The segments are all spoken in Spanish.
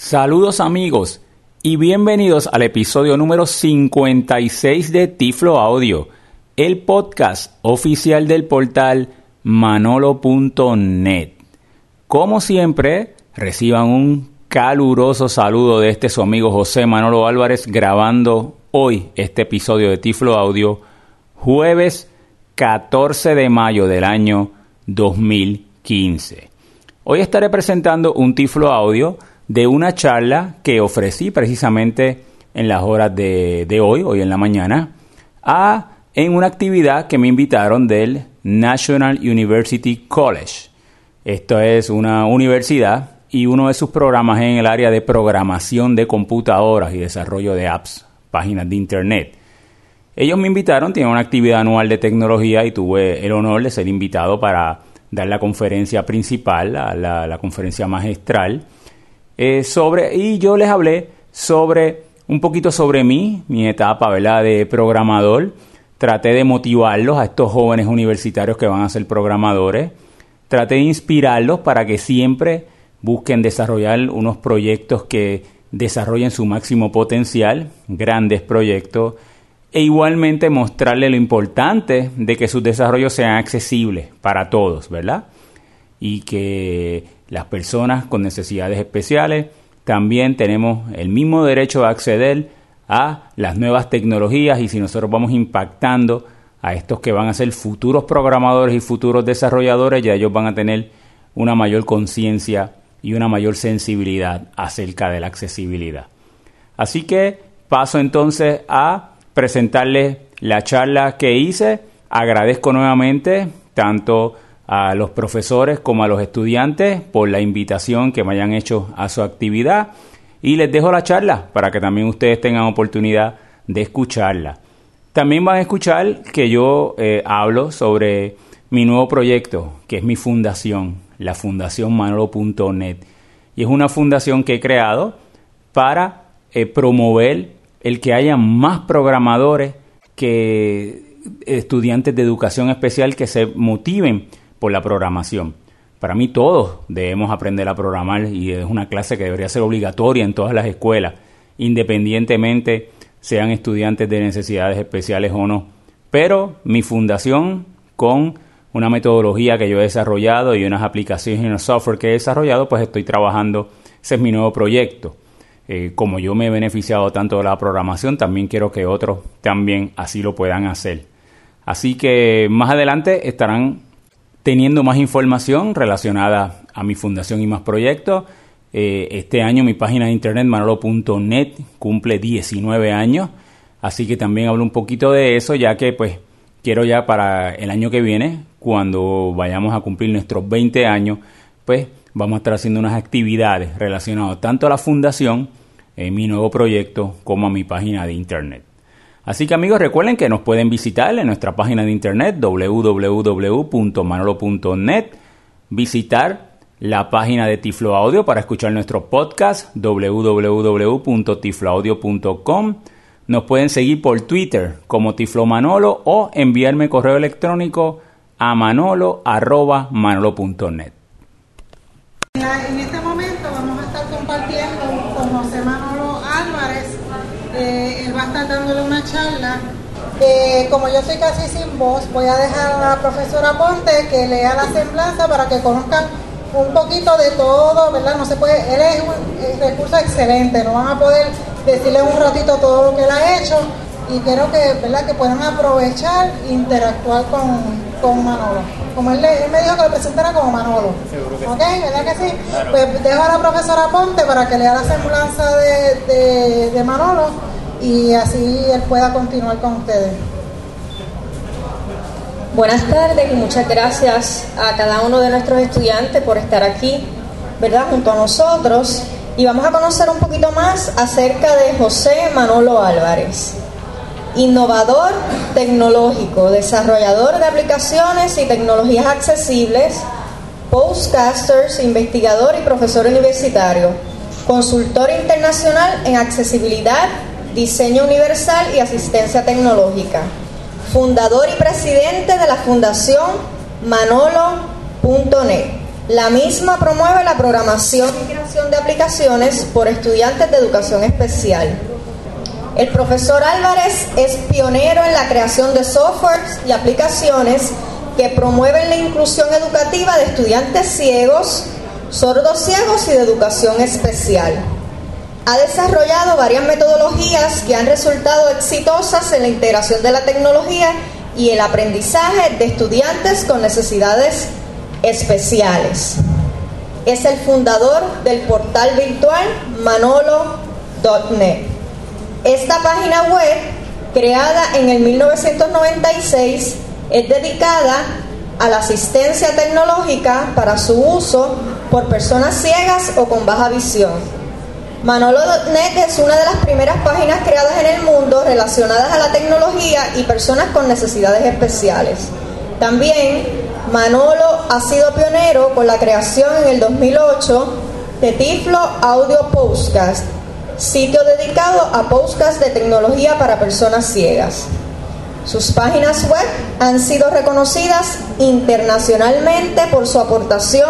Saludos amigos y bienvenidos al episodio número 56 de Tiflo Audio, el podcast oficial del portal Manolo.net. Como siempre, reciban un caluroso saludo de este su amigo José Manolo Álvarez grabando hoy este episodio de Tiflo Audio, jueves 14 de mayo del año 2015. Hoy estaré presentando un Tiflo Audio de una charla que ofrecí precisamente en las horas de hoy en la mañana, en una actividad que me invitaron del National University College. Esto es una universidad y uno de sus programas en el área de programación de computadoras y desarrollo de apps, páginas de internet. Ellos me invitaron, tienen una actividad anual de tecnología y tuve el honor de ser invitado para dar la conferencia principal, la conferencia magistral, y yo les hablé un poquito sobre mí, mi etapa, ¿verdad?, de programador. Traté de motivarlos a estos jóvenes universitarios que van a ser programadores. Traté de inspirarlos para que siempre busquen desarrollar unos proyectos que desarrollen su máximo potencial, grandes proyectos, e igualmente mostrarles lo importante de que sus desarrollos sean accesibles para todos, ¿verdad? Y que las personas con necesidades especiales también tenemos el mismo derecho a acceder a las nuevas tecnologías, y si nosotros vamos impactando a estos que van a ser futuros programadores y futuros desarrolladores, ya ellos van a tener una mayor conciencia y una mayor sensibilidad acerca de la accesibilidad. Así que paso entonces a presentarles la charla que hice. Agradezco nuevamente tanto a los profesores como a los estudiantes por la invitación que me hayan hecho a su actividad, y les dejo la charla para que también ustedes tengan oportunidad de escucharla. También van a escuchar que yo hablo sobre mi nuevo proyecto, que es mi fundación, la Fundación Manolo.net, y es una fundación que he creado para promover el que haya más programadores, que estudiantes de educación especial que se motiven por la programación. Para mí todos debemos aprender a programar, y es una clase que debería ser obligatoria en todas las escuelas, independientemente sean estudiantes de necesidades especiales o no. Pero mi fundación, con una metodología que yo he desarrollado y unas aplicaciones y unos software que he desarrollado, pues estoy trabajando. Ese es mi nuevo proyecto. Como yo me he beneficiado tanto de la programación, también quiero que otros también así lo puedan hacer. Así que más adelante estarán teniendo más información relacionada a mi fundación y más proyectos. Este año mi página de internet manolo.net cumple 19 años, así que también hablo un poquito de eso, ya que pues quiero ya para el año que viene, cuando vayamos a cumplir nuestros 20 años, pues vamos a estar haciendo unas actividades relacionadas tanto a la fundación, mi nuevo proyecto, como a mi página de internet. Así que amigos, recuerden que nos pueden visitar en nuestra página de internet www.manolo.net, visitar la página de Tiflo Audio para escuchar nuestro podcast www.tifloaudio.com. Nos pueden seguir por Twitter como Tiflo Manolo o enviarme correo electrónico a manolo@manolo.net. En este momento vamos a estar compartiendo con José Manolo Álvarez. Él va a estar dándole una charla. Como yo soy casi sin voz, voy a dejar a la profesora Ponte que lea la semblanza para que conozcan un poquito de todo, ¿verdad? No se puede, él es un recurso excelente, no van a poder decirle un ratito todo lo que él ha hecho, y quiero que, ¿verdad?, que puedan aprovechar e interactuar con Manolo. Como él me dijo que lo presentara como Manolo. Seguro que ¿ok? Sí. ¿Verdad que sí? Claro. Pues dejo a la profesora Ponte para que lea la semblanza de Manolo, y así él pueda continuar con ustedes. Buenas tardes y muchas gracias a cada uno de nuestros estudiantes por estar aquí, ¿verdad?, junto a nosotros. Y vamos a conocer un poquito más acerca de José Manolo Álvarez. Innovador tecnológico, desarrollador de aplicaciones y tecnologías accesibles, podcaster, investigador y profesor universitario, consultor internacional en accesibilidad, diseño universal y asistencia tecnológica, fundador y presidente de la Fundación Manolo.net, La misma promueve la programación y creación de aplicaciones por estudiantes de educación especial. El profesor Álvarez es pionero en la creación de softwares y aplicaciones que promueven la inclusión educativa de estudiantes ciegos, sordos ciegos y de educación especial. Ha desarrollado varias metodologías que han resultado exitosas en la integración de la tecnología y el aprendizaje de estudiantes con necesidades especiales. Es el fundador del portal virtual Manolo.net. Esta página web, creada en el 1996, es dedicada a la asistencia tecnológica para su uso por personas ciegas o con baja visión. Manolo.net es una de las primeras páginas creadas en el mundo relacionadas a la tecnología y personas con necesidades especiales. También Manolo ha sido pionero con la creación en el 2008 de Tiflo Audio Podcast, sitio dedicado a podcasts de tecnología para personas ciegas. Sus páginas web han sido reconocidas internacionalmente por su aportación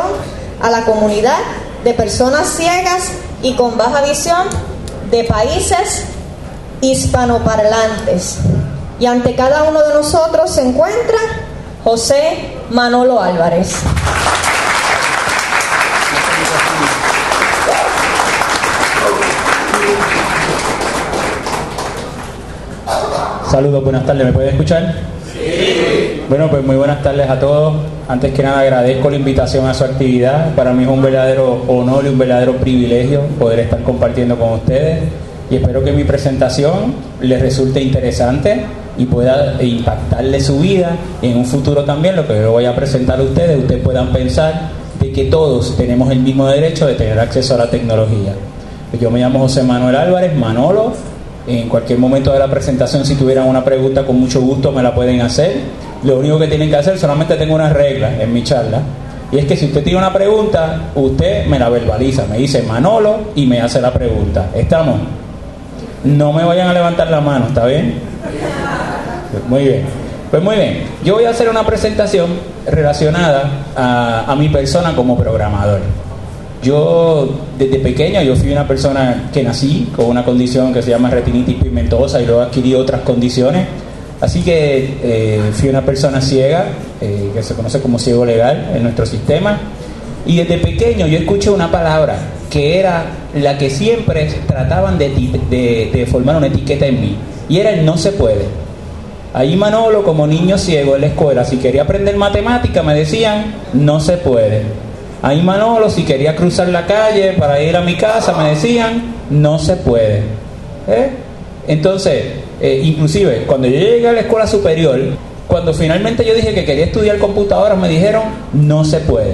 a la comunidad de personas ciegas y con baja visión de países hispanoparlantes. Y ante cada uno de nosotros se encuentra José Manolo Álvarez. Saludos, buenas tardes, ¿me pueden escuchar? Sí. Bueno, pues muy buenas tardes a todos. Antes que nada agradezco la invitación a su actividad. Para mí es un verdadero honor y un verdadero privilegio poder estar compartiendo con ustedes. Y espero que mi presentación les resulte interesante y pueda impactarle su vida en un futuro también. Lo que yo voy a presentar a ustedes, ustedes puedan pensar de que todos tenemos el mismo derecho de tener acceso a la tecnología. Yo me llamo José Manuel Álvarez, Manolo. En cualquier momento de la presentación, si tuvieran una pregunta, con mucho gusto me la pueden hacer. Lo único que tienen que hacer, solamente tengo una regla en mi charla, y es que si usted tiene una pregunta, usted me la verbaliza, me dice Manolo y me hace la pregunta. ¿Estamos? No me vayan a levantar la mano, ¿está bien? Muy bien. Pues muy bien, yo voy a hacer una presentación relacionada a mi persona como programador. Yo, desde pequeño, yo fui una persona que nací con una condición que se llama retinitis pigmentosa y luego adquirí otras condiciones. Así que fui una persona ciega, que se conoce como ciego legal en nuestro sistema. Y desde pequeño yo escuché una palabra que era la que siempre trataban de formar una etiqueta en mí, y era el no se puede. Ahí Manolo, como niño ciego en la escuela, si quería aprender matemática, me decían, no se puede. Ahí Manolo, si quería cruzar la calle para ir a mi casa, me decían, no se puede. Entonces, inclusive, cuando yo llegué a la escuela superior, cuando finalmente yo dije que quería estudiar computadoras, me dijeron, no se puede.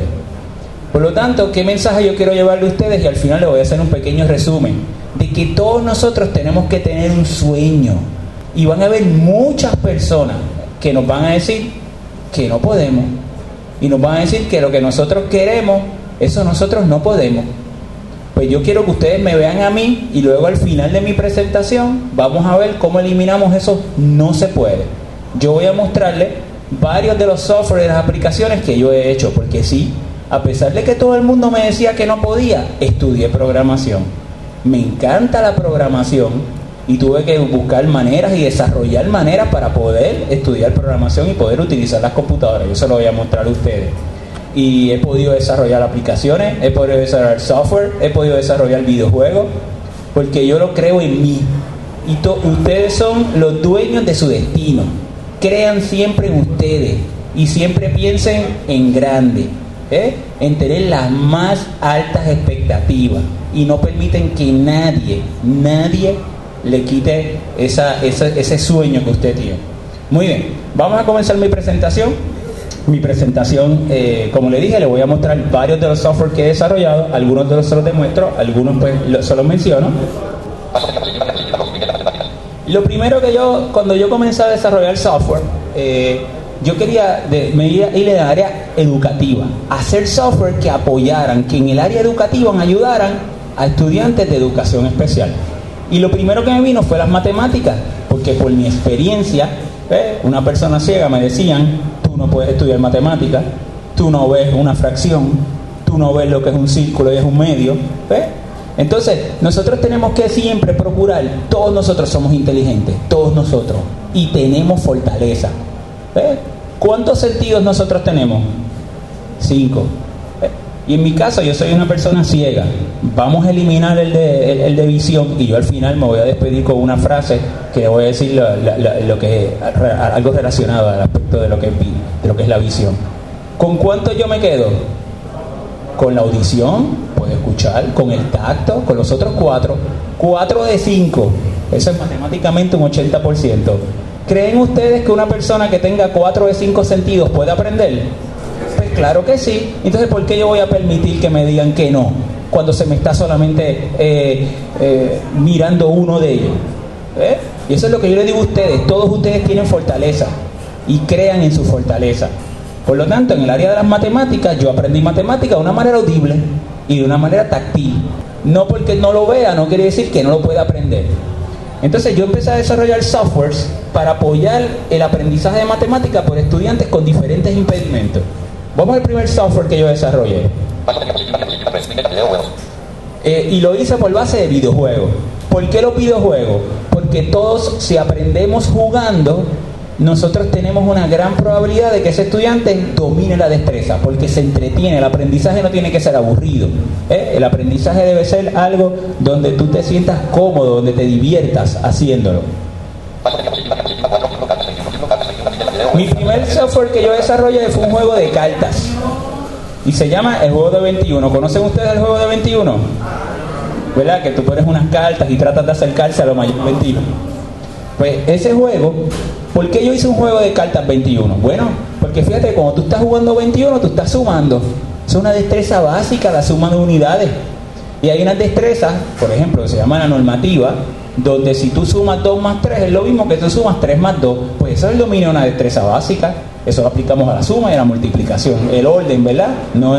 Por lo tanto, ¿qué mensaje yo quiero llevarle a ustedes? Y al final les voy a hacer un pequeño resumen de que todos nosotros tenemos que tener un sueño. Y van a haber muchas personas que nos van a decir que no podemos. Y nos van a decir que lo que nosotros queremos, eso nosotros no podemos. Pues yo quiero que ustedes me vean a mí y luego al final de mi presentación vamos a ver cómo eliminamos eso no se puede. Yo voy a mostrarles varios de los software y las aplicaciones que yo he hecho. Porque sí, a pesar de que todo el mundo me decía que no podía, estudié programación. Me encanta la programación. Y tuve que buscar maneras y desarrollar maneras para poder estudiar programación y poder utilizar las computadoras. Yo se lo voy a mostrar a ustedes. Y he podido desarrollar aplicaciones, he podido desarrollar software, he podido desarrollar videojuegos, porque yo lo creo en mí. Y ustedes son los dueños de su destino. Crean siempre en ustedes y siempre piensen en grande, en tener las más altas expectativas. Y no permiten que nadie le quite ese sueño que usted tiene. Muy bien, vamos a comenzar mi presentación. Mi presentación, como le dije, le voy a mostrar varios de los software que he desarrollado. Algunos de los solo demuestro, algunos pues solo menciono. Lo primero que yo, cuando yo comencé a desarrollar software, yo quería ir al área educativa, hacer software que apoyaran, que en el área educativa ayudaran a estudiantes de educación especial. Y lo primero que me vino fue las matemáticas, porque por mi experiencia, una persona ciega me decían, tú no puedes estudiar matemáticas, tú no ves una fracción, uno ve lo que es un círculo y es un medio, ¿ves? Entonces, nosotros tenemos que siempre procurar, todos nosotros somos inteligentes, todos nosotros, y tenemos fortaleza. ¿Ves? ¿Cuántos sentidos nosotros tenemos? 5. ¿Ves? Y en mi caso, yo soy una persona ciega. Vamos a eliminar el de visión, y yo al final me voy a despedir con una frase que voy a decir lo que algo relacionado al aspecto de lo que es la visión. ¿Con cuánto yo me quedo? Con la audición, puedo escuchar, con el tacto, con los otros 4. 4 de 5. Eso es matemáticamente un 80%. ¿Creen ustedes que una persona que tenga 4 de 5 sentidos puede aprender? Pues claro que sí. Entonces, ¿por qué yo voy a permitir que me digan que no, cuando se me está solamente mirando uno de ellos? ¿Eh? Y eso es lo que yo les digo a ustedes. Todos ustedes tienen fortaleza y crean en su fortaleza. Por lo tanto, en el área de las matemáticas, yo aprendí matemáticas de una manera audible y de una manera táctil. No porque no lo vea, no quiere decir que no lo pueda aprender. Entonces yo empecé a desarrollar softwares para apoyar el aprendizaje de matemáticas por estudiantes con diferentes impedimentos. Vamos al primer software que yo desarrollé. Y lo hice por base de videojuegos. ¿Por qué los videojuegos? Porque todos, si aprendemos jugando, nosotros tenemos una gran probabilidad de que ese estudiante domine la destreza, porque se entretiene. El aprendizaje no tiene que ser aburrido, ¿eh? El aprendizaje debe ser algo donde tú te sientas cómodo, donde te diviertas haciéndolo. Mi primer software que yo desarrollé fue un juego de cartas y se llama el juego de 21. ¿Conocen ustedes el juego de 21? ¿Verdad? Que tú pones unas cartas y tratas de acercarse a lo mayor 21. Pues ese juego, ¿por qué yo hice un juego de cartas 21? Bueno, porque fíjate, cuando tú estás jugando 21, tú estás sumando. Es una destreza básica, la suma de unidades. Y hay unas destrezas, por ejemplo, que se llama la normativa, donde si tú sumas 2 más 3 es lo mismo que tú sumas 3 más 2. Pues eso es el dominio de una destreza básica. Eso lo aplicamos a la suma y a la multiplicación. El orden, ¿verdad? No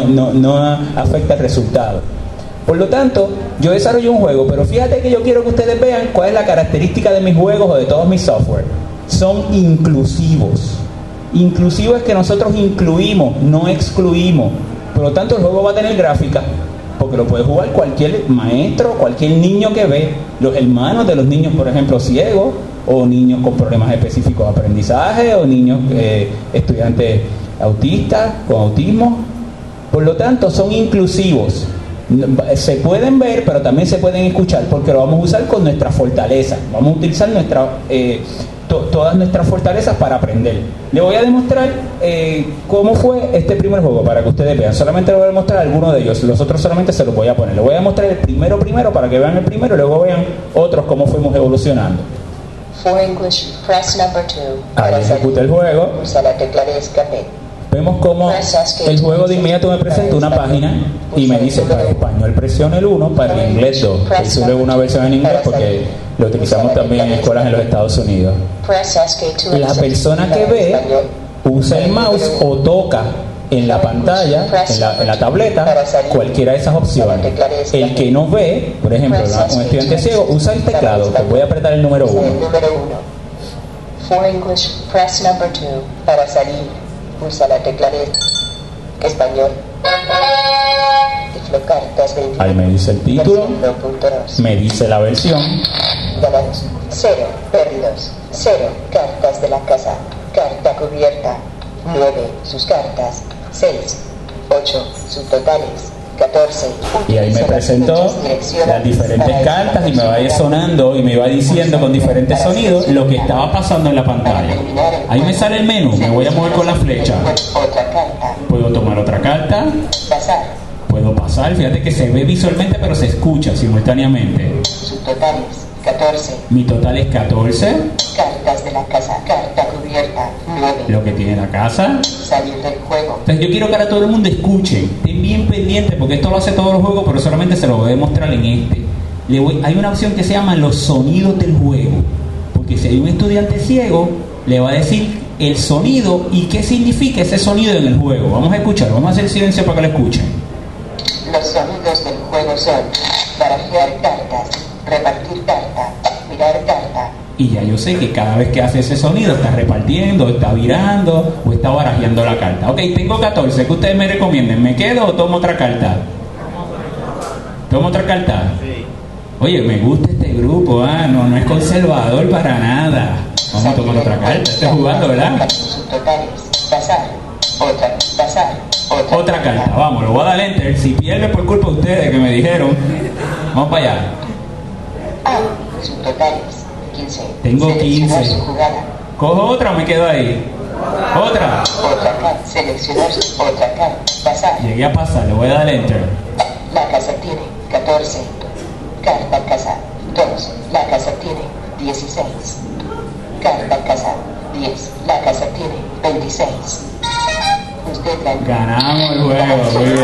afecta el resultado. Por lo tanto, yo desarrollé un juego, pero fíjate que yo quiero que ustedes vean cuál es la característica de mis juegos o de todos mis software. Son inclusivos. Inclusivo es que nosotros incluimos, no excluimos. Por lo tanto, el juego va a tener gráfica, porque lo puede jugar cualquier maestro, cualquier niño que ve. Los hermanos de los niños, por ejemplo, ciegos, o niños con problemas específicos de aprendizaje, o niños estudiantes autistas, con autismo. Por lo tanto, son inclusivos. Se pueden ver, pero también se pueden escuchar, porque lo vamos a usar con nuestra fortaleza. Vamos a utilizar todas nuestras fortalezas para aprender. Les voy a demostrar cómo fue este primer juego para que ustedes vean. Solamente les voy a mostrar algunos de ellos, los otros solamente se los voy a poner. Les voy a mostrar el primero para que vean el primero y luego vean otros cómo fuimos evolucionando. For English, press number 2. Ahí ejecuta el juego. Vemos cómo el juego de inmediato me presenta una página y me dice para español presione el 1, para el inglés 2. Hice luego una versión en inglés porque lo utilizamos también en escuelas en los Estados Unidos. La persona que ve usa el mouse o toca en la pantalla, en la tableta, cualquiera de esas opciones. El que no ve, por ejemplo, un estudiante ciego, usa el teclado, que voy a apretar el número 1. For English, press number 2 para salir. Pulsa la tecla de español. Tiflocartas 21. Ahí me dice el título. Me dice la versión. Ganados 0, perdidos 0. Cartas de la casa. Carta cubierta 9. Sus cartas 6, 8. Sus totales 14. Y ahí me presentó las diferentes cartas y me va a ir sonando y me va diciendo con diferentes sonidos lo que estaba pasando en la pantalla. Ahí me sale el menú, me voy a mover con la flecha. Puedo tomar otra carta. Puedo pasar, fíjate que se ve visualmente pero se escucha simultáneamente. Su total es 14. Mi total es 14. Cartas de la casa, carta cubierta 9. Lo que tiene la casa. Salir del juego. Entonces yo quiero que ahora todo el mundo escuche. Estén bien pendientes porque esto lo hace todos los juegos, pero solamente se lo voy a demostrar en este. Hay una opción que se llama los sonidos del juego. Porque si hay un estudiante ciego, le va a decir el sonido y qué significa ese sonido en el juego. Vamos a escuchar, vamos a hacer silencio para que lo escuchen. Los sonidos del juego son barajear cartas, repartir carta, mirar carta, y ya yo sé que cada vez que hace ese sonido está repartiendo, está virando o está barajeando la carta. Ok, tengo 14, ¿qué ustedes me recomienden? ¿Me quedo o tomo otra carta? ¿Tomo otra carta? Sí. Oye, me gusta este grupo, no es conservador para nada. Vamos a tomar otra carta, está jugando, ¿verdad? Otra carta, vamos, lo voy a dar enter. Si pierde por culpa de ustedes que me dijeron. Vamos para allá. Ah, subtotales, 15. Tengo 15. ¿Cojo otra o me quedo ahí? Otra. Otra carta, seleccionar otra carta, pasar. Llegué a pasar, le voy a dar enter. La casa tiene 14. Carta casa 2. La casa tiene 16. Carta casa 10. La casa tiene 26. Usted la... Ganamos el juego, muy bien.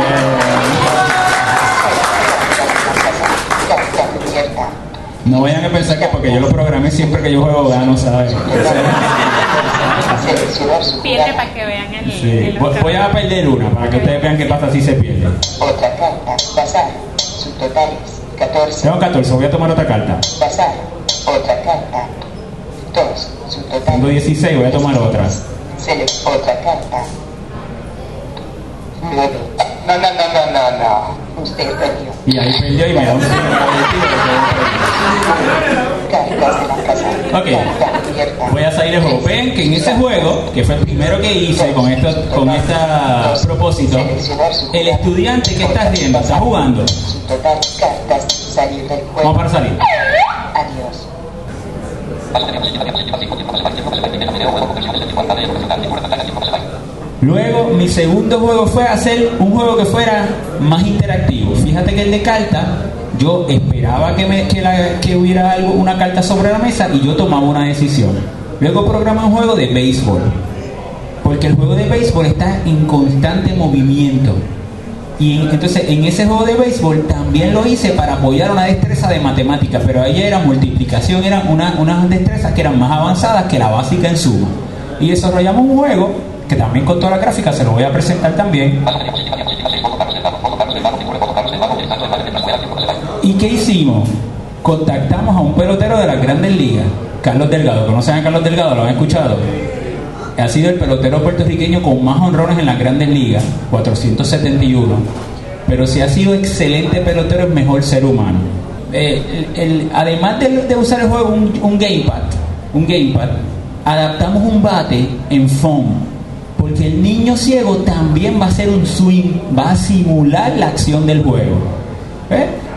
No vayan a pensar que porque yo lo programé siempre que yo juego gano, ¿sabes? Pierde para que vean el... Sí. Voy a perder una para que ustedes vean qué pasa si se pierde. Otra carta, pasar, subtotales, 14. Tengo 14, voy a tomar otra carta. Pasar, otra carta, 2, subtotales. Tengo 16, voy a tomar otra. Otra carta. 9. No. Usted perdió. Y ahí perdió y me da un... Ok, voy a salir el juego. Ven que en ese juego, que fue el primero que hice con este propósito, el estudiante que está haciendo, está jugando. Vamos para salir. Adiós. Luego, mi segundo juego fue hacer un juego que fuera más interactivo. Fíjate que el de carta, yo esperaba que hubiera algo, una carta sobre la mesa, y yo tomaba una decisión. Luego programé un juego de béisbol, porque el juego de béisbol está en constante movimiento. Y entonces, en ese juego de béisbol también lo hice para apoyar una destreza de matemáticas, pero ahí era multiplicación, eran unas destrezas que eran más avanzadas que la básica en suma. Y desarrollamos un juego que también con toda la gráfica se lo voy a presentar también. ¿Y qué hicimos? Contactamos a un pelotero de las Grandes Ligas, Carlos Delgado. ¿Conocen a Carlos Delgado? ¿Lo han escuchado? Ha sido el pelotero puertorriqueño con más jonrones en las Grandes Ligas, 471. Pero si ha sido excelente pelotero, es mejor ser humano. Además de usar el juego un gamepad, adaptamos un bate en foam, porque el niño ciego también va a hacer un swing, va a simular la acción del juego,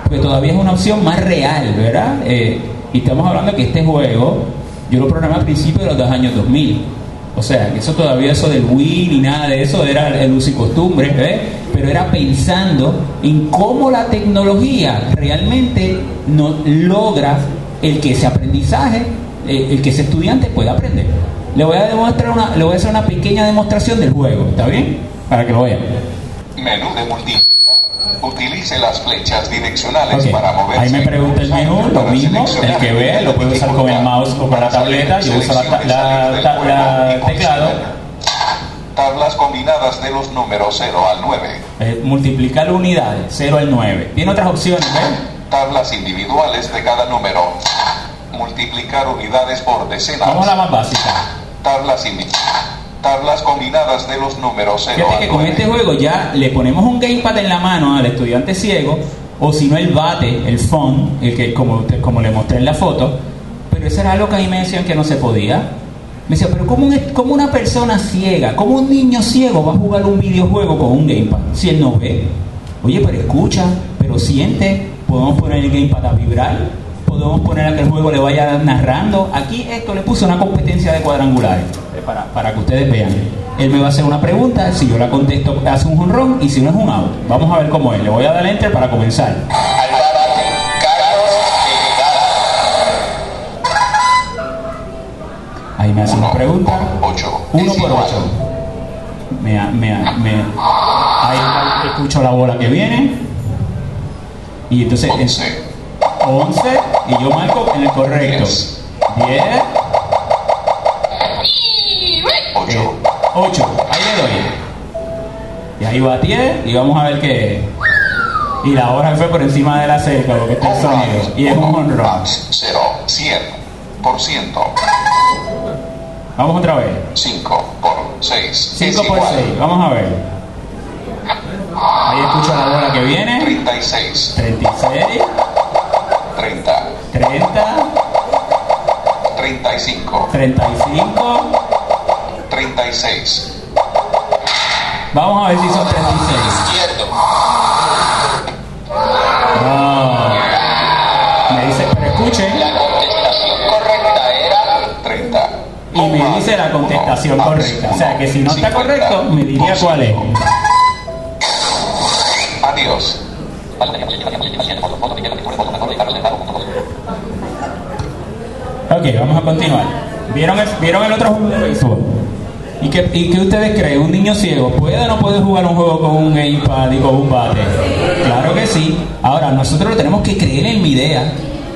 porque todavía es una opción más real, ¿verdad? Y estamos hablando que este juego yo lo programé a principios de los años 2000, o sea, que eso todavía, eso del Wii ni nada de eso, era el uso y costumbre, pero era pensando en cómo la tecnología realmente no logra el que ese aprendizaje, el que ese estudiante pueda aprender. Le voy a hacer una pequeña demostración del juego, ¿está bien? Para que lo vean. Menú de multiplicar. Utilice las flechas direccionales para moverse. Ahí me pregunta el menú, lo mismo, el que ve, lo puede usar con el mouse o con la tableta, yo uso la teclado. Tablas combinadas de los números 0 al 9. Multiplicar unidades, 0 al 9. Tiene otras opciones, Tablas individuales de cada número. Multiplicar unidades por decenas. Vamos a la más básica. Tablas combinadas de los números 0 al 9. Fíjate que con este juego ya le ponemos un gamepad en la mano al estudiante ciego, o si no el bate, el phone, el que como le mostré en la foto. Pero eso era algo que a mí me decían que no se podía. Me decían, pero ¿cómo una persona ciega, cómo un niño ciego va a jugar un videojuego con un gamepad si él no ve? Oye, pero escucha, pero siente. Podemos poner el gamepad a vibrar, podemos poner a que el juego le vaya narrando. Aquí esto le puso una competencia de cuadrangulares para que ustedes vean. Él me va a hacer una pregunta, si yo la contesto hace un jonrón, y si no es un out. Vamos a ver cómo es. Le voy a dar enter para comenzar. Ahí me hace una pregunta. 1 por 8. Ahí escucho la bola que viene, y entonces 11, y yo marco en el correcto. 10, 8, ahí le doy, y ahí va 10, y vamos a ver qué es. Y la hora fue por encima de la cerca, porque está el sonido, y es un honrón. 0, 100. Vamos otra vez. 5 por 6. 5 por 6. Vamos a ver. Ahí escucho la bola que viene. 36. 36. 30. 30. 35. 35. 36. Vamos a ver si son 36. Izquierdo. Oh. Me dice, pero escuchen. La contestación correcta era 30. Y me dice la contestación correcta. O sea que si no está correcto, me diría cuál es. Adiós. Ok, vamos a continuar. ¿Vieron el otro juego de béisbol? ¿Y qué ustedes creen? ¿Un niño ciego puede o no puede jugar un juego con un gamepad y con un bate? Claro que sí. Ahora, nosotros tenemos que creer en mi idea.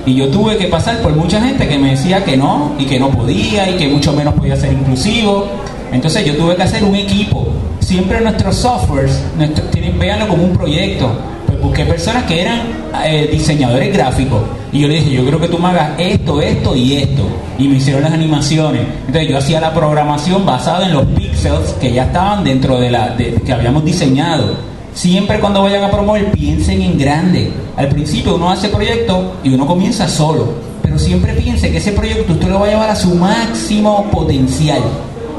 Y yo tuve que pasar por mucha gente que me decía que no, y que no podía, y que mucho menos podía ser inclusivo. Entonces yo tuve que hacer un equipo. Siempre nuestros softwares, véanlo como un proyecto. Pues busqué personas que eran diseñadores gráficos. Y yo le dije, yo creo que tú me hagas esto, esto y esto. Y me hicieron las animaciones. Entonces yo hacía la programación basada en los píxeles que ya estaban dentro de la que habíamos diseñado. Siempre cuando vayan a promover, piensen en grande. Al principio uno hace proyecto y uno comienza solo. Pero siempre piense que ese proyecto usted lo va a llevar a su máximo potencial.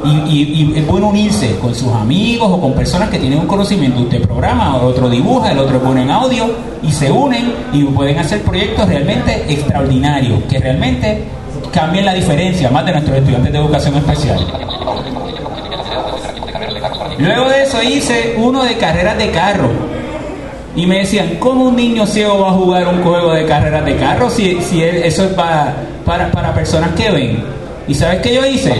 Y es bueno unirse con sus amigos o con personas que tienen un conocimiento. Usted programa, el otro dibuja, el otro pone en audio, y se unen y pueden hacer proyectos realmente extraordinarios que realmente cambien la diferencia, más de nuestros estudiantes de educación especial. Luego de eso hice uno de carreras de carro. Y me decían, ¿cómo un niño ciego va a jugar un juego de carreras de carro si eso es para personas que ven? ¿Y sabes qué yo hice?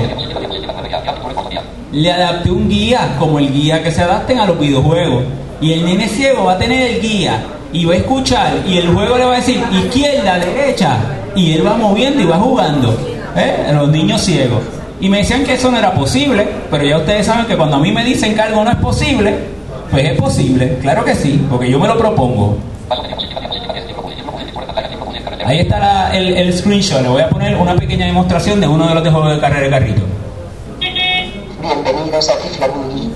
Le adapté un guía, como el guía que se adapten a los videojuegos. Y el nene ciego va a tener el guía y va a escuchar, y el juego le va a decir izquierda, derecha, y él va moviendo y va jugando. Los niños ciegos. Y me decían que eso no era posible, pero ya ustedes saben que cuando a mí me dicen que algo no es posible, pues es posible, claro que sí, porque yo me lo propongo. Ahí está el screenshot. Le voy a poner una pequeña demostración de uno de los de juegos de carrera de carrito. Bienvenidos a Tiflo Audio.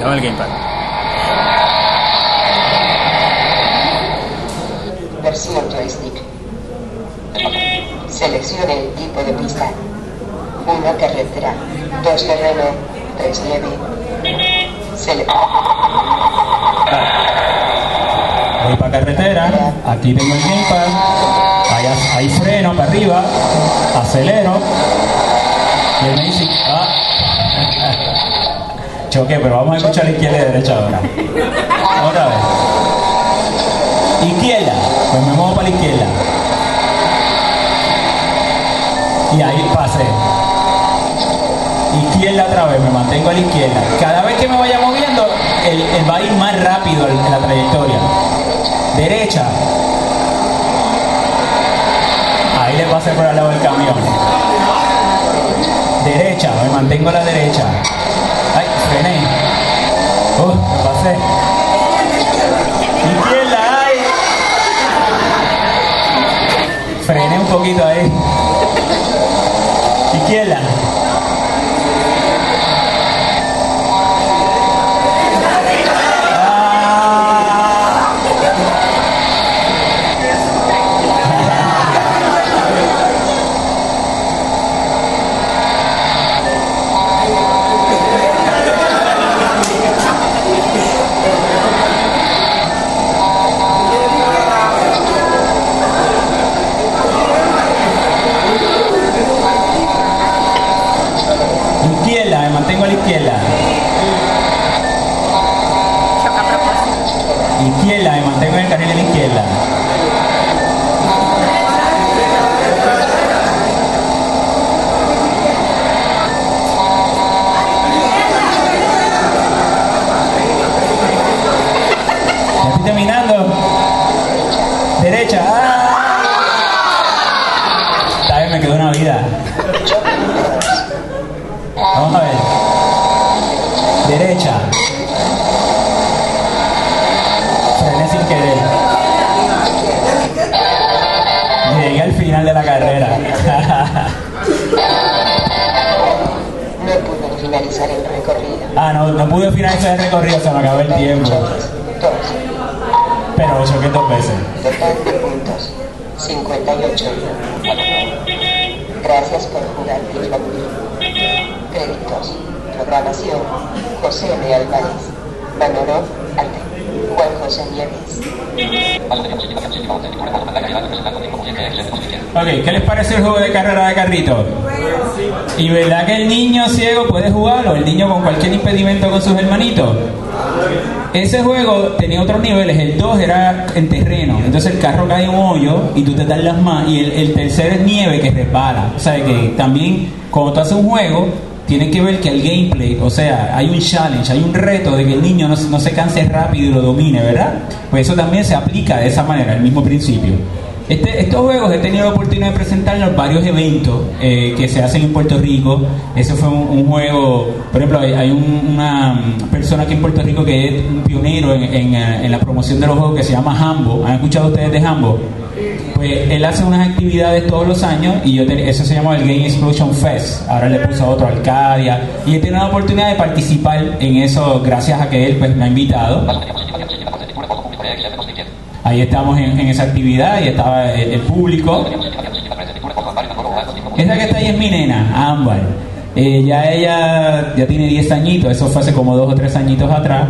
Dame el gamepad. Versión joystick. Seleccione el tipo de pista. 1 carretera, 2 terreno, 3 nieve. Voy para carretera. Aquí tengo el gamepad. Hay freno para arriba. Acelero. Y él me dice, choqué, pero vamos a escuchar la izquierda y derecha ahora. Otra vez. Izquierda. Pues me muevo para la izquierda. Y ahí pasé. Izquierda otra vez, me mantengo a la izquierda. Cada vez que me vaya moviendo, él va a ir más rápido en la trayectoria. Derecha. Ahí le pasé por al lado del camión. Derecha, me mantengo a la derecha. Ay, frené. Me pasé. Izquierda, ay. Frené un poquito ahí. Izquierda. Llegué al final de la carrera. Ah, no pude finalizar el recorrido, se me acabó el tiempo. Pero 800 veces. Total de puntos, 58. Gracias por jugar Tiflo. Créditos, programación, José M. Álvarez, Manolo Álvarez, Juan José Nieves. Ok, ¿qué les parece el juego de carrera de carrito? ¿Y verdad que el niño ciego puede jugarlo? ¿El niño con cualquier impedimento con sus hermanitos? Ese juego tenía otros niveles. El 2 era en terreno, entonces el carro cae en un hoyo y tú te das las manos. Y el tercero es nieve que repara. O sea que también cuando tú haces un juego tienes que ver que el gameplay, o sea, hay un challenge, hay un reto de que el niño no se canse rápido y lo domine, ¿verdad? Pues eso también se aplica de esa manera, el mismo principio. Estos juegos he tenido la oportunidad de presentarlos en varios eventos que se hacen en Puerto Rico. Ese fue un juego, por ejemplo, hay una persona aquí en Puerto Rico que es un pionero en la promoción de los juegos que se llama Hambo. ¿Han escuchado ustedes de Hambo? Pues él hace unas actividades todos los años y eso se llama el Game Explosion Fest. Ahora le puso otro, Arcadia. Y he tenido la oportunidad de participar en eso gracias a que él pues me ha invitado. Ahí estamos en esa actividad y estaba el público. Esa que está ahí es mi nena, Ámbar. Ella ya tiene 10 añitos, eso fue hace como 2 o 3 añitos atrás.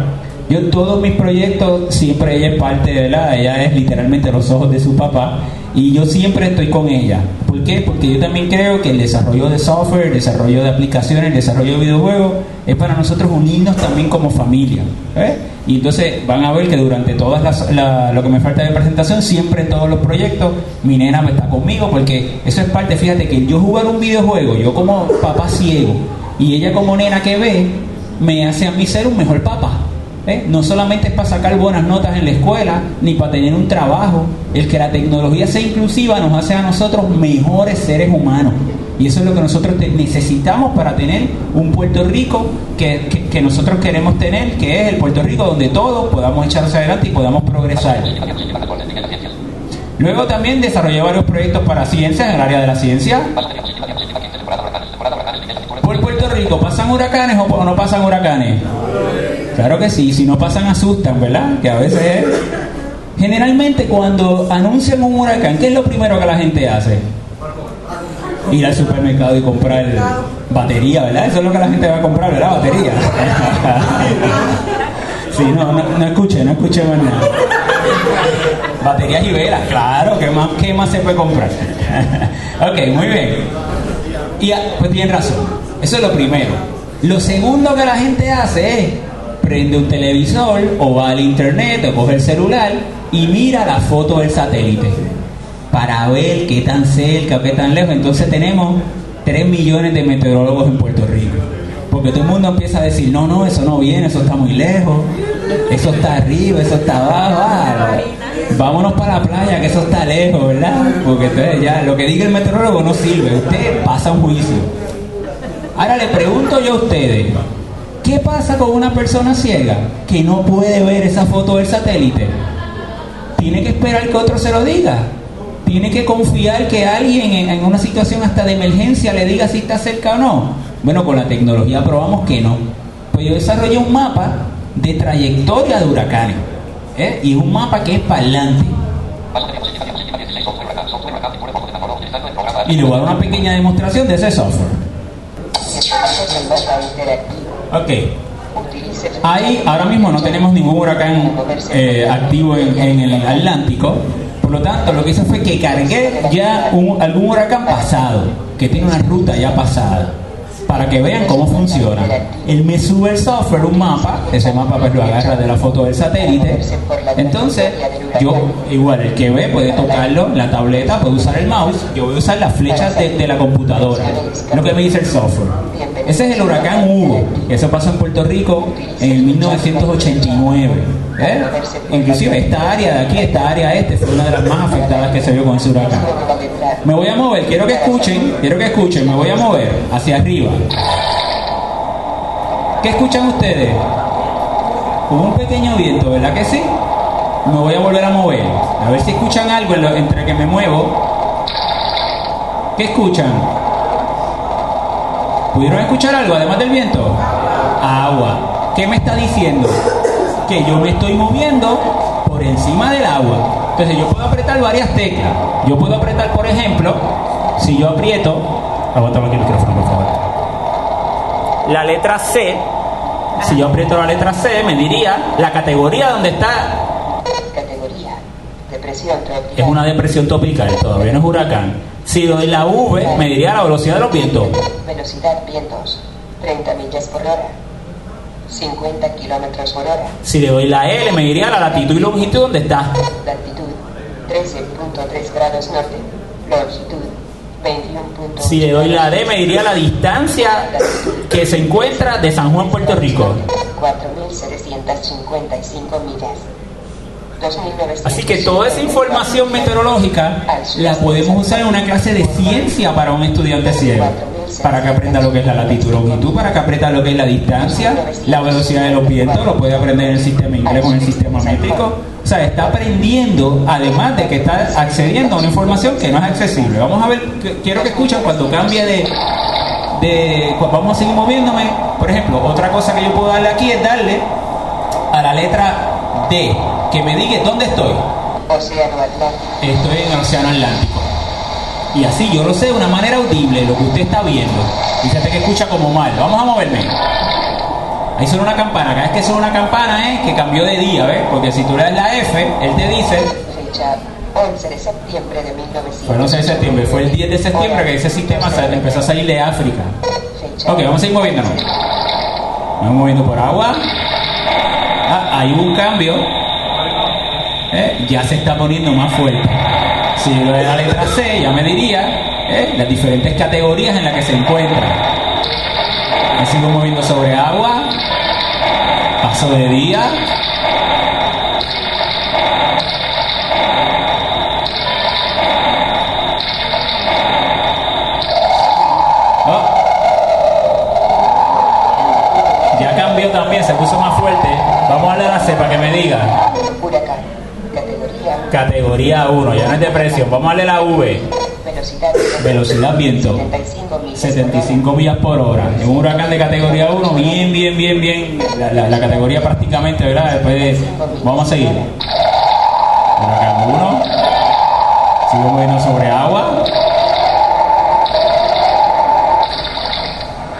Yo en todos mis proyectos siempre ella es parte de ella es literalmente los ojos de su papá y yo siempre estoy con ella. ¿Por qué? Porque yo también creo que el desarrollo de software, el desarrollo de aplicaciones, el desarrollo de videojuegos es para nosotros unirnos también como familia, ¿eh? Y entonces van a ver que durante todas lo que me falta de presentación, siempre en todos los proyectos, mi nena está conmigo porque eso es parte, fíjate que yo jugar un videojuego, yo como papá ciego y ella como nena que ve, me hace a mí ser un mejor papá. No solamente es para sacar buenas notas en la escuela ni para tener un trabajo, el que la tecnología sea inclusiva nos hace a nosotros mejores seres humanos y eso es lo que nosotros necesitamos para tener un Puerto Rico que nosotros queremos tener, que es el Puerto Rico donde todos podamos echarse adelante y podamos progresar. Luego también desarrollé varios proyectos para ciencias, en el área de la ciencia. ¿Por Puerto Rico pasan huracanes o no pasan huracanes? Claro que sí, si no pasan asustan, ¿verdad? Que a veces... Generalmente cuando anuncian un huracán, ¿qué es lo primero que la gente hace? Ir al supermercado y comprar batería, ¿verdad? Eso es lo que la gente va a comprar, ¿verdad? Batería. Sí, no escuché, no escuché más nada. Baterías y velas, claro, ¿qué más se puede comprar? Ok, muy bien. Y pues tienen razón, eso es lo primero. Lo segundo que la gente hace es... prende un televisor o va al internet o coge el celular y mira la foto del satélite para ver qué tan cerca o qué tan lejos. Entonces tenemos 3 millones de meteorólogos en Puerto Rico porque todo el mundo empieza a decir no, eso no viene, eso está muy lejos, eso está arriba, eso está abajo, vámonos para la playa que eso está lejos, ¿verdad? Porque entonces ya lo que diga el meteorólogo no sirve, usted pasa un juicio. Ahora le pregunto yo a ustedes, ¿qué pasa con una persona ciega que no puede ver esa foto del satélite? Tiene que esperar que otro se lo diga. Tiene que confiar que alguien en una situación hasta de emergencia le diga si está cerca o no. Bueno, con la tecnología probamos que no. Pues yo desarrollé un mapa de trayectoria de huracanes. Y es un mapa que es para adelante. Y le voy a dar una pequeña demostración de ese software. Ok, ahí ahora mismo no tenemos ningún huracán activo en el Atlántico, por lo tanto lo que hice fue que cargué ya algún huracán pasado, que tiene una ruta ya pasada, para que vean cómo funciona. Él me sube el software, un mapa, ese mapa pues lo agarra de la foto del satélite, entonces yo igual el que ve puede tocarlo, la tableta, puede usar el mouse, yo voy a usar las flechas de la computadora, lo que me dice el software. Ese es el huracán Hugo, eso pasó en Puerto Rico en el 1989. Inclusive esta área de aquí, esta área fue una de las más afectadas que se vio con ese huracán. Me voy a mover, quiero que escuchen, me voy a mover hacia arriba. ¿Qué escuchan ustedes? Hubo un pequeño viento, ¿verdad que sí? Me voy a volver a mover, a ver si escuchan algo entre que me muevo. ¿Qué escuchan? ¿Pudieron escuchar algo además del viento? agua. ¿Qué me está diciendo? Que yo me estoy moviendo por encima del agua. Entonces yo puedo apretar varias teclas. Yo puedo apretar, por ejemplo, si yo aprieto... Aguántame aquí el micrófono, por favor. La letra C. Si yo aprieto la letra C, me diría la categoría donde está... Categoría. Depresión tropical. Es una depresión tropical, todavía no es huracán. Si doy la V, me diría la velocidad de los vientos. Velocidad vientos. 30 millas por hora. 50 kilómetros por hora. Si le doy la L, me diría la latitud y longitud donde está. Latitud, 13.3 grados norte. Longitud, 21. Si le doy la D, me diría la distancia que se encuentra de San Juan, Puerto Rico. 4.755 millas. 2.900. Así que toda esa información meteorológica la podemos usar en una clase de ciencia para un estudiante ciego. Para que aprenda lo que es la latitud, longitud, para que aprenda lo que es la distancia, la velocidad de los vientos, lo puede aprender en el sistema inglés con el sistema métrico. O sea, está aprendiendo, además de que está accediendo a una información que no es accesible. Vamos a ver, quiero que escuchen cuando cambie pues vamos a seguir moviéndome. Por ejemplo, otra cosa que yo puedo darle aquí es darle a la letra D, que me diga dónde estoy. Océano Atlántico. Estoy en el Océano Atlántico. Y así yo lo sé de una manera audible, lo que usted está viendo. Fíjate que escucha como mal. Vamos a moverme. Ahí suena una campana. Cada vez que suena una campana es que cambió de día, ¿ves? Porque si tú le das la F, él te dice... Fecha 11 de septiembre de 1900. Fue el 11 de septiembre, fue el 10 de septiembre que ese sistema empezó a salir de África. Ok, vamos a ir moviéndonos. Vamos moviendo por agua. Ah, hay un cambio. Ya se está poniendo más fuerte. Si yo le doy la letra C, ya me diría las diferentes categorías en las que se encuentra. Me sigo moviendo sobre agua, paso de día, ya cambió también, se puso más fuerte. Vamos a darle a la C para que me diga. Categoría 1, ya no es depresión. Vamos a darle la V. Velocidad viento. 75 millas por hora. En un huracán de categoría 1, bien. La categoría prácticamente, ¿verdad? Después de eso. Vamos a seguir. Huracán 1. Sigo moviendo sobre agua.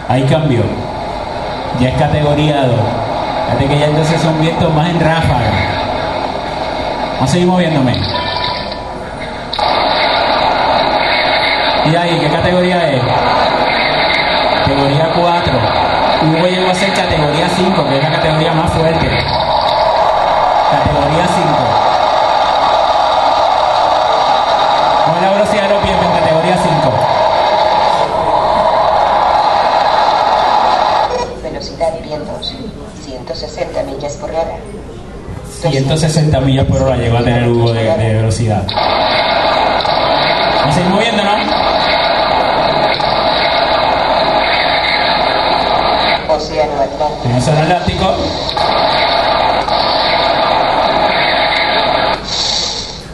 Ahí cambió. Ya es categoría 2. Fíjate que ya entonces son vientos más en ráfaga. Vamos a seguir moviéndome. Y ahí, ¿qué categoría es? Categoría 4. Hugo llegó a ser categoría 5, que es la categoría más fuerte. Categoría 5. ¿Cómo es la velocidad de los pies en categoría 5? Velocidad vientos, 160 millas por hora. 160 millas por hora llegó a tener Hugo de velocidad. Vamos a ir moviendo, ¿no? Océano Atlántico. En el Océano Atlántico.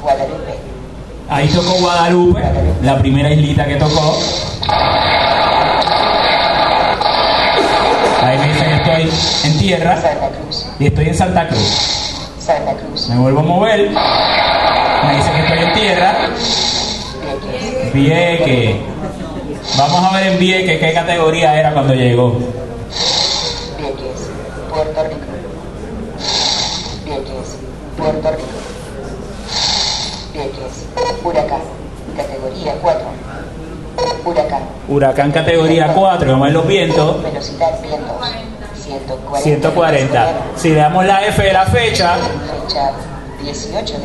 Guadalupe. Ahí tocó Guadalupe, la primera islita que tocó. Ahí me dicen que estoy en tierra y estoy en Santa Cruz. Me vuelvo a mover. Me dice que estoy en tierra. Vieque. Vamos a ver en Vieque qué categoría era cuando llegó. Vieques, Puerto Rico. Vieques, Puerto Rico. Vieques, huracán, categoría 4. Huracán. Huracán categoría 4, vamos a ver los vientos. Velocidad vientos. 140. Si le damos la F de la fecha,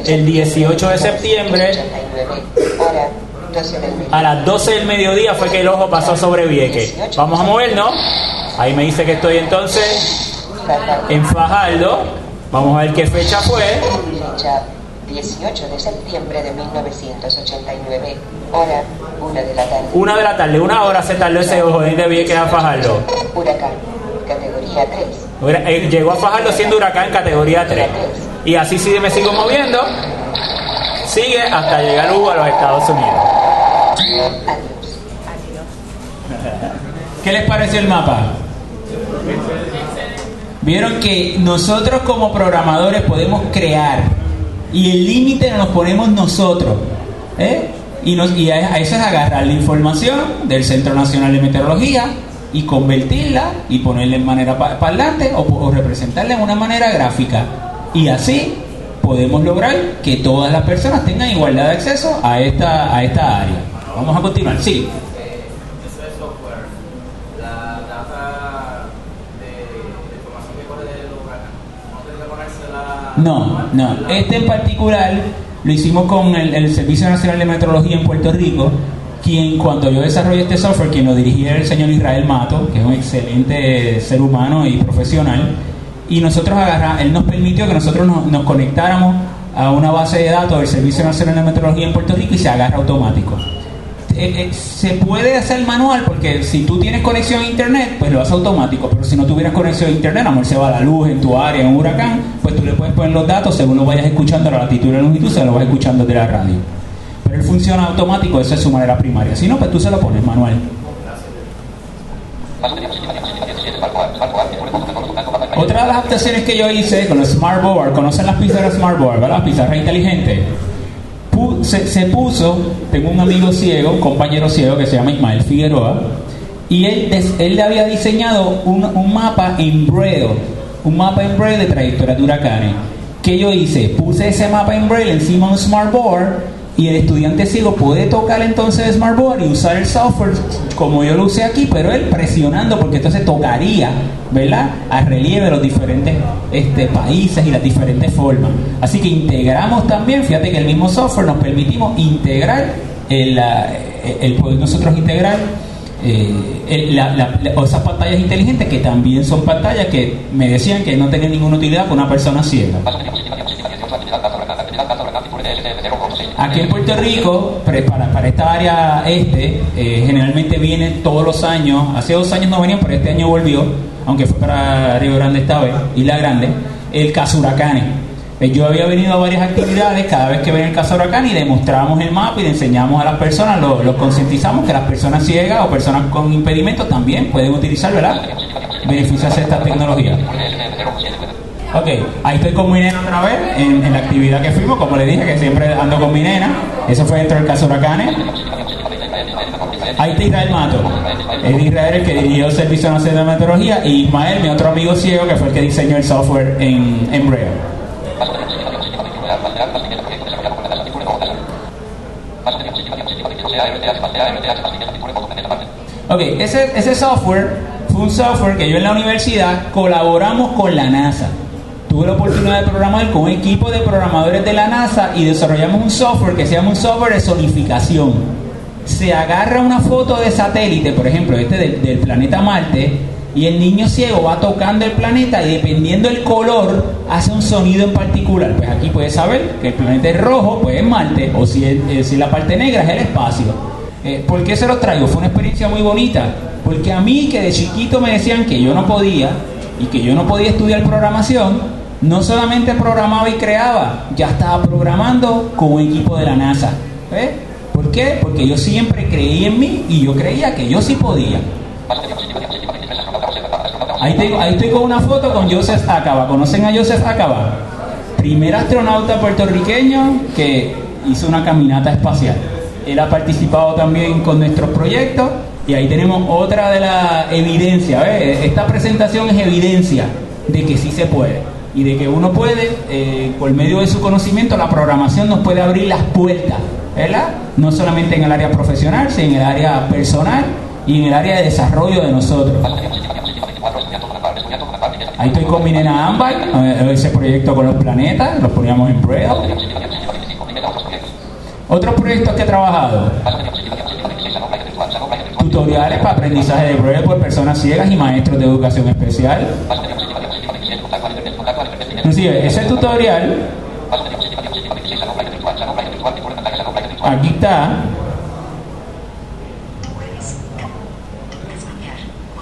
el 18 de septiembre a las 12 del mediodía fue que el ojo pasó sobre Vieques. Vamos a movernos. Ahí me dice que estoy entonces en Fajardo. Vamos a ver qué fecha fue. 18 de septiembre de 1989, hora 1 de la tarde. 1 de la tarde, una hora se tardó ese ojo de Vieques a Fajardo. Huracán. Categoría 3. Llegó a Fajardo siendo huracán categoría 3. Y así sí me sigo moviendo. Sigue hasta llegar Hugo a los Estados Unidos. ¿Qué les pareció el mapa? vieron que nosotros como programadores podemos crear y el límite nos ponemos nosotros, y a eso es agarrar la información del Centro Nacional de Meteorología y convertirla y ponerla en manera parlante o representarla en una manera gráfica, y así podemos lograr que todas las personas tengan igualdad de acceso a esta área. Vamos a continuar, sí. No, este en particular lo hicimos con el Servicio Nacional de Meteorología en Puerto Rico, quien, cuando yo desarrollé este software, quien lo dirigía era el señor Israel Mato, que es un excelente ser humano y profesional, y nosotros él nos permitió que nosotros nos conectáramos a una base de datos del Servicio Nacional de Meteorología en Puerto Rico y se agarra automático. Se puede hacer manual, porque si tú tienes conexión a internet, pues lo hace automático, pero si no tuvieras conexión a internet, a lo mejor se va la luz en tu área, en un huracán, pues tú le puedes poner los datos según lo vayas escuchando, a la latitud y la longitud, se lo vas escuchando de la radio, pero él funciona automático. Esa es su manera primaria. Si no, pues tú se lo pones manual. Otra de las adaptaciones que yo hice con el Smartboard, ¿conocen las pizarras Smartboard, verdad? Las pizarras inteligentes. Se puso, tengo un amigo ciego, un compañero ciego que se llama Ismael Figueroa, y él le había diseñado un mapa en braille, de trayectoria de huracanes. ¿Qué yo hice? Puse ese mapa en braille encima de un Smartboard y el estudiante ciego puede tocar entonces el Smartboard y usar el software como yo lo usé aquí, pero él presionando, porque entonces tocaría, ¿verdad?, a relieve los diferentes países y las diferentes formas. Así que integramos también, fíjate que el mismo software nos permitimos integrar el poder nosotros integrar esas pantallas inteligentes, que también son pantallas que me decían que no tenían ninguna utilidad para una persona ciega. Aquí en Puerto Rico, para esta área generalmente viene todos los años. Hace 2 años no venían, pero este año volvió, aunque fue para Río Grande esta vez, Isla Grande, el cazahuracanes. Yo había venido a varias actividades cada vez que venía el cazahuracanes y demostramos el mapa y le enseñamos a las personas, los concientizamos que las personas ciegas o personas con impedimentos también pueden utilizar, ¿verdad?, beneficiarse de esta tecnología. Ok, ahí estoy con mi nena otra vez en la actividad que fuimos, como le dije, que siempre ando con mi nena. Eso fue dentro del cazahuracanes. Ahí está Israel Mato. Es Israel el que dirigió el Servicio Nacional de Meteorología, y Ismael, mi otro amigo ciego, que fue el que diseñó el software en Braille. Ok, ese software fue un software que yo en la universidad colaboramos con la NASA. Tuve la oportunidad de programar con un equipo de programadores de la NASA y desarrollamos un software que se llama un software de sonificación. Se agarra una foto de satélite, por ejemplo, del planeta Marte, y el niño ciego va tocando el planeta y dependiendo del color hace un sonido en particular. Pues aquí puedes saber que el planeta es rojo, pues es Marte, o si la parte negra es el espacio. ¿Por qué se los traigo? Fue una experiencia muy bonita, porque a mí, que de chiquito me decían que yo no podía y que yo no podía estudiar programación, no solamente programaba y creaba, ya estaba programando con un equipo de la NASA. ¿Por qué? Porque yo siempre creí en mí y yo creía que yo sí podía. Ahí estoy con una foto con Joseph Acaba. ¿Conocen a Joseph Acaba? Primer astronauta puertorriqueño que hizo una caminata espacial. Él ha participado también con nuestros proyectos y ahí tenemos otra de la evidencia. Esta presentación es evidencia de que sí se puede. Y de que uno puede, por medio de su conocimiento, la programación nos puede abrir las puertas, ¿verdad? No solamente en el área profesional, sino en el área personal y en el área de desarrollo de nosotros. Ahí estoy con mi nena Ámbar, ese proyecto con los planetas, los poníamos en prueba. Otros proyectos que he trabajado: tutoriales para aprendizaje de prueba por personas ciegas y maestros de educación especial. Inclusive, ese tutorial, aquí está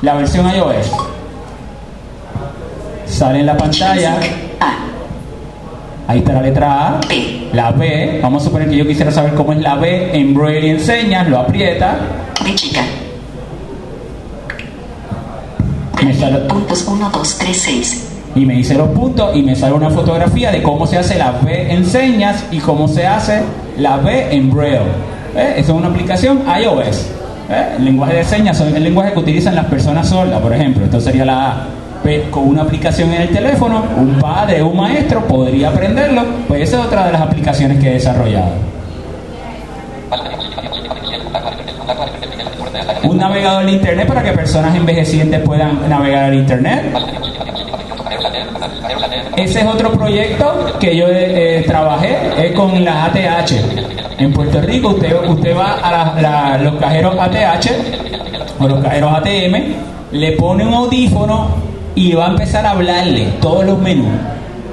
la versión iOS, sale en la pantalla, ahí está la letra A, la B, vamos a suponer que yo quisiera saber cómo es la B en braille y enseñas, lo aprieta, me sale puntos 1, 2, 3, 6. y me hice los puntos y me sale una fotografía de cómo se hace la B en señas y cómo se hace la B en braille. Esa es una aplicación iOS. El lenguaje de señas es el lenguaje que utilizan las personas sordas, por ejemplo. Esto sería la A. Con una aplicación en el teléfono, un padre o un maestro podría aprenderlo. Pues esa es otra de las aplicaciones que he desarrollado. Un navegador de internet para que personas envejecientes puedan navegar al internet. Ese es otro proyecto que yo trabajé con las ATH. En Puerto Rico usted va a los cajeros ATH o los cajeros ATM, le pone un audífono y va a empezar a hablarle todos los menús.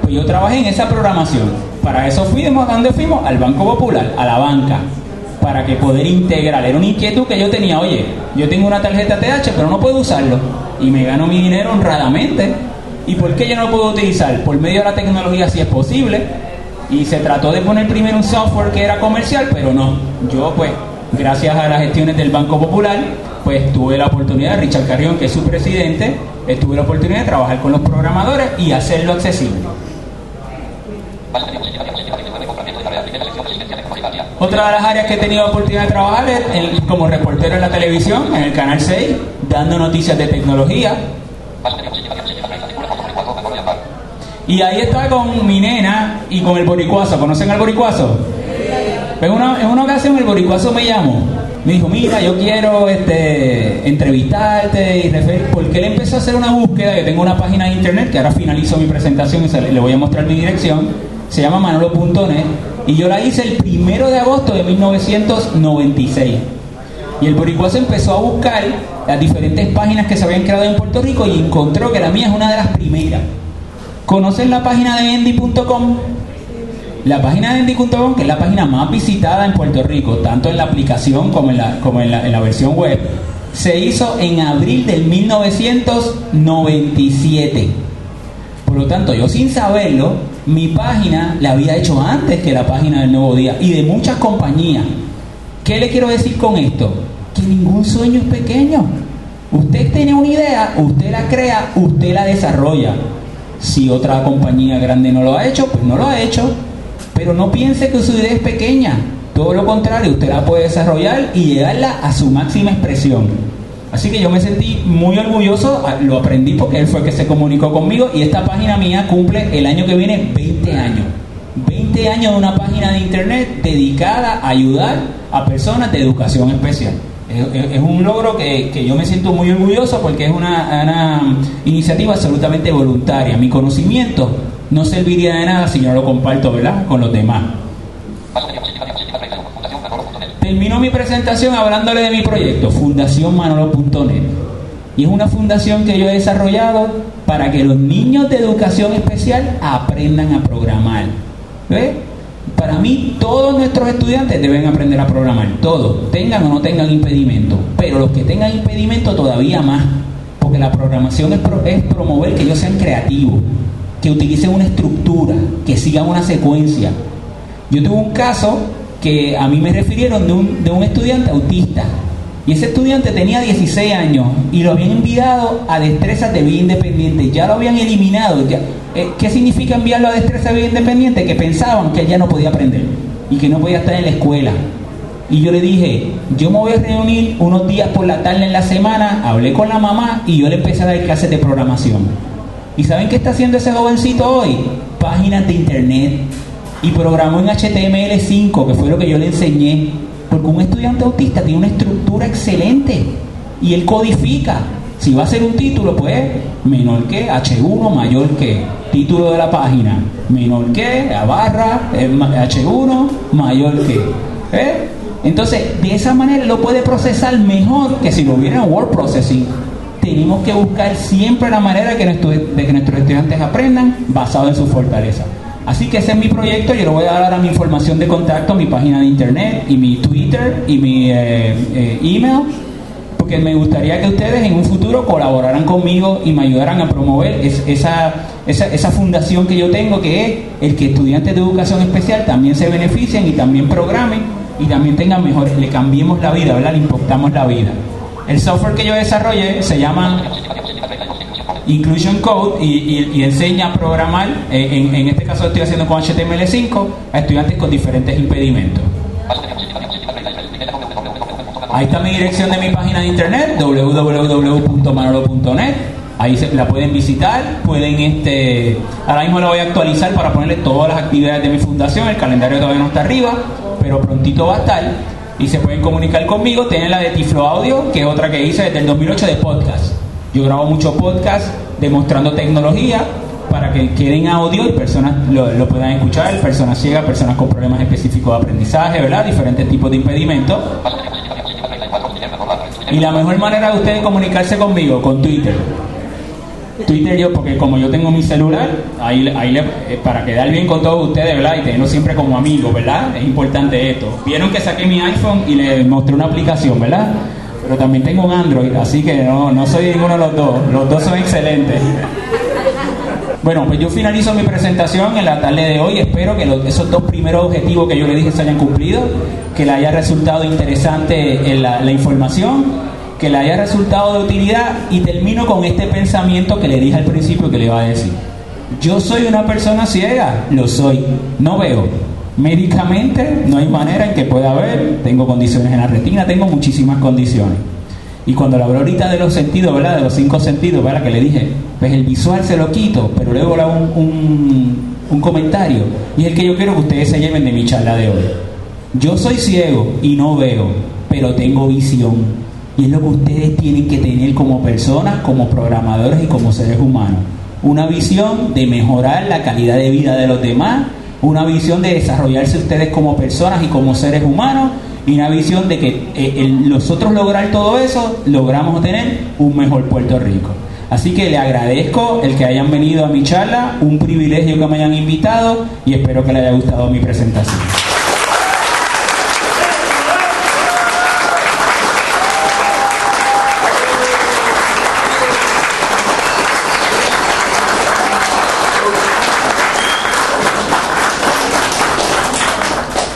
Pues yo trabajé en esa programación. Para eso fuimos, ¿a dónde fuimos? Al Banco Popular, a la banca, para que poder integrar. Era una inquietud que yo tenía. Oye, yo tengo una tarjeta ATH pero no puedo usarlo y me gano mi dinero honradamente. ¿Y por qué yo no lo puedo utilizar? Por medio de la tecnología, si es posible. Y se trató de poner primero un software que era comercial, pero no. Yo, pues, gracias a las gestiones del Banco Popular, pues tuve la oportunidad, Richard Carrión, que es su presidente, tuve la oportunidad de trabajar con los programadores y hacerlo accesible. Otra de las áreas que he tenido la oportunidad de trabajar es como reportero en la televisión, en el Canal 6, dando noticias de tecnología. Y ahí está con mi nena y con el Boricuazo. ¿Conocen al Boricuazo? En una ocasión el Boricuazo me llamó. Me dijo, mira, yo quiero entrevistarte y referir. Porque él empezó a hacer una búsqueda. Yo tengo una página de internet, que ahora finalizo mi presentación y le voy a mostrar mi dirección. Se llama Manolo.net. Y yo la hice el 1 de agosto de 1996. Y el Boricuazo empezó a buscar las diferentes páginas que se habían creado en Puerto Rico y encontró que la mía es una de las primeras. ¿Conocen la página de Endy.com? La página de Endy.com, que es la página más visitada en Puerto Rico, tanto en la aplicación como en la versión web, se hizo en abril del 1997. Por lo tanto, yo sin saberlo, mi página la había hecho antes que la página del Nuevo Día y de muchas compañías. ¿Qué le quiero decir con esto? Que ningún sueño es pequeño. Usted tiene una idea, usted la crea, usted la desarrolla. Si otra compañía grande no lo ha hecho, pues no lo ha hecho. Pero no piense que su idea es pequeña. Todo lo contrario, usted la puede desarrollar y llevarla a su máxima expresión. Así que yo me sentí muy orgulloso. Lo aprendí porque él fue el que se comunicó conmigo. Y esta página mía cumple el año que viene 20 años. 20 años de una página de internet dedicada a ayudar a personas de educación especial. Es un logro que yo me siento muy orgulloso porque es una iniciativa absolutamente voluntaria. Mi conocimiento no serviría de nada si yo no lo comparto, ¿verdad?, con los demás. Termino mi presentación hablándole de mi proyecto, Fundación Manolo.net. Y es una fundación que yo he desarrollado para que los niños de educación especial aprendan a programar. ¿Ves? Para mí, todos nuestros estudiantes deben aprender a programar, todos, tengan o no tengan impedimento, pero los que tengan impedimento todavía más, porque la programación es promover que ellos sean creativos, que utilicen una estructura, que sigan una secuencia. Yo tuve un caso que a mí me refirieron de un estudiante autista, y ese estudiante tenía 16 años y lo habían enviado a destrezas de vida independiente, ya lo habían eliminado. Ya. ¿Qué significa enviarlo a destrezas de vida independiente? Que pensaban que él ya no podía aprender y que no podía estar en la escuela. Y yo le dije, yo me voy a reunir unos días por la tarde en la semana, hablé con la mamá y yo le empecé a dar clases de programación. ¿Y saben qué está haciendo ese jovencito hoy? Páginas de internet. Y programó en HTML5, que fue lo que yo le enseñé. Porque un estudiante autista tiene una estructura excelente y él codifica. Si va a hacer un título, pues menor que, H1, mayor que, título de la página, menor que, la barra, H1, mayor que. Entonces, de esa manera lo puede procesar mejor que si lo hubiera en word processing. Tenemos que buscar siempre la manera de que nuestros estudiantes aprendan basado en su fortaleza. Así que ese es mi proyecto. Yo le voy a dar a mi información de contacto, mi página de internet y mi Twitter y mi email, porque me gustaría que ustedes en un futuro colaboraran conmigo y me ayudaran a promover esa fundación que yo tengo, que es el que estudiantes de educación especial también se beneficien y también programen y también tengan mejores, le cambiemos la vida, ¿verdad? Le impactamos la vida. El software que yo desarrollé se llama Inclusion Code y enseña a programar, en este caso estoy haciendo con HTML5, a estudiantes con diferentes impedimentos. Ahí está mi dirección de mi página de internet, www.manolo.net. Ahí la pueden visitar, pueden ahora mismo la voy a actualizar para ponerle todas las actividades de mi fundación. El calendario todavía no está arriba, pero prontito va a estar. Y se pueden comunicar conmigo. Tienen la de Tiflo Audio, que es otra que hice desde el 2008 de podcast. Yo grabo muchos podcasts demostrando tecnología para que queden audio y personas lo puedan escuchar, personas ciegas, personas con problemas específicos de aprendizaje, ¿verdad? Diferentes tipos de impedimentos. Y la mejor manera de ustedes comunicarse conmigo, con Twitter. Twitter yo, porque como yo tengo mi celular, ahí para quedar bien con todos ustedes, ¿verdad? Y tenerlo siempre como amigo, ¿verdad? Es importante esto. Vieron que saqué mi iPhone y les mostré una aplicación, ¿verdad? Pero también tengo un Android, así que no soy ninguno de los dos. Los dos son excelentes. Bueno, pues yo finalizo mi presentación en la tarde de hoy. Espero que esos dos primeros objetivos que yo le dije se hayan cumplido, que le haya resultado interesante la información, que le haya resultado de utilidad. Y termino con este pensamiento que le dije al principio, que le iba a decir: yo soy una persona ciega, lo soy, no veo. Médicamente no hay manera en que pueda ver, tengo condiciones en la retina, tengo muchísimas condiciones. Y cuando la ahorita de los sentidos, ¿verdad? De los 5 sentidos, ¿verdad? Que le dije, pues el visual se lo quito, pero luego le hago un comentario. Y es el que yo quiero que ustedes se lleven de mi charla de hoy. Yo soy ciego y no veo, pero tengo visión. Y es lo que ustedes tienen que tener como personas, como programadores y como seres humanos. Una visión de mejorar la calidad de vida de los demás. Una visión de desarrollarse ustedes como personas y como seres humanos. Y una visión de que nosotros lograr todo eso, logramos tener un mejor Puerto Rico. Así que le agradezco el que hayan venido a mi charla, un privilegio que me hayan invitado y espero que les haya gustado mi presentación.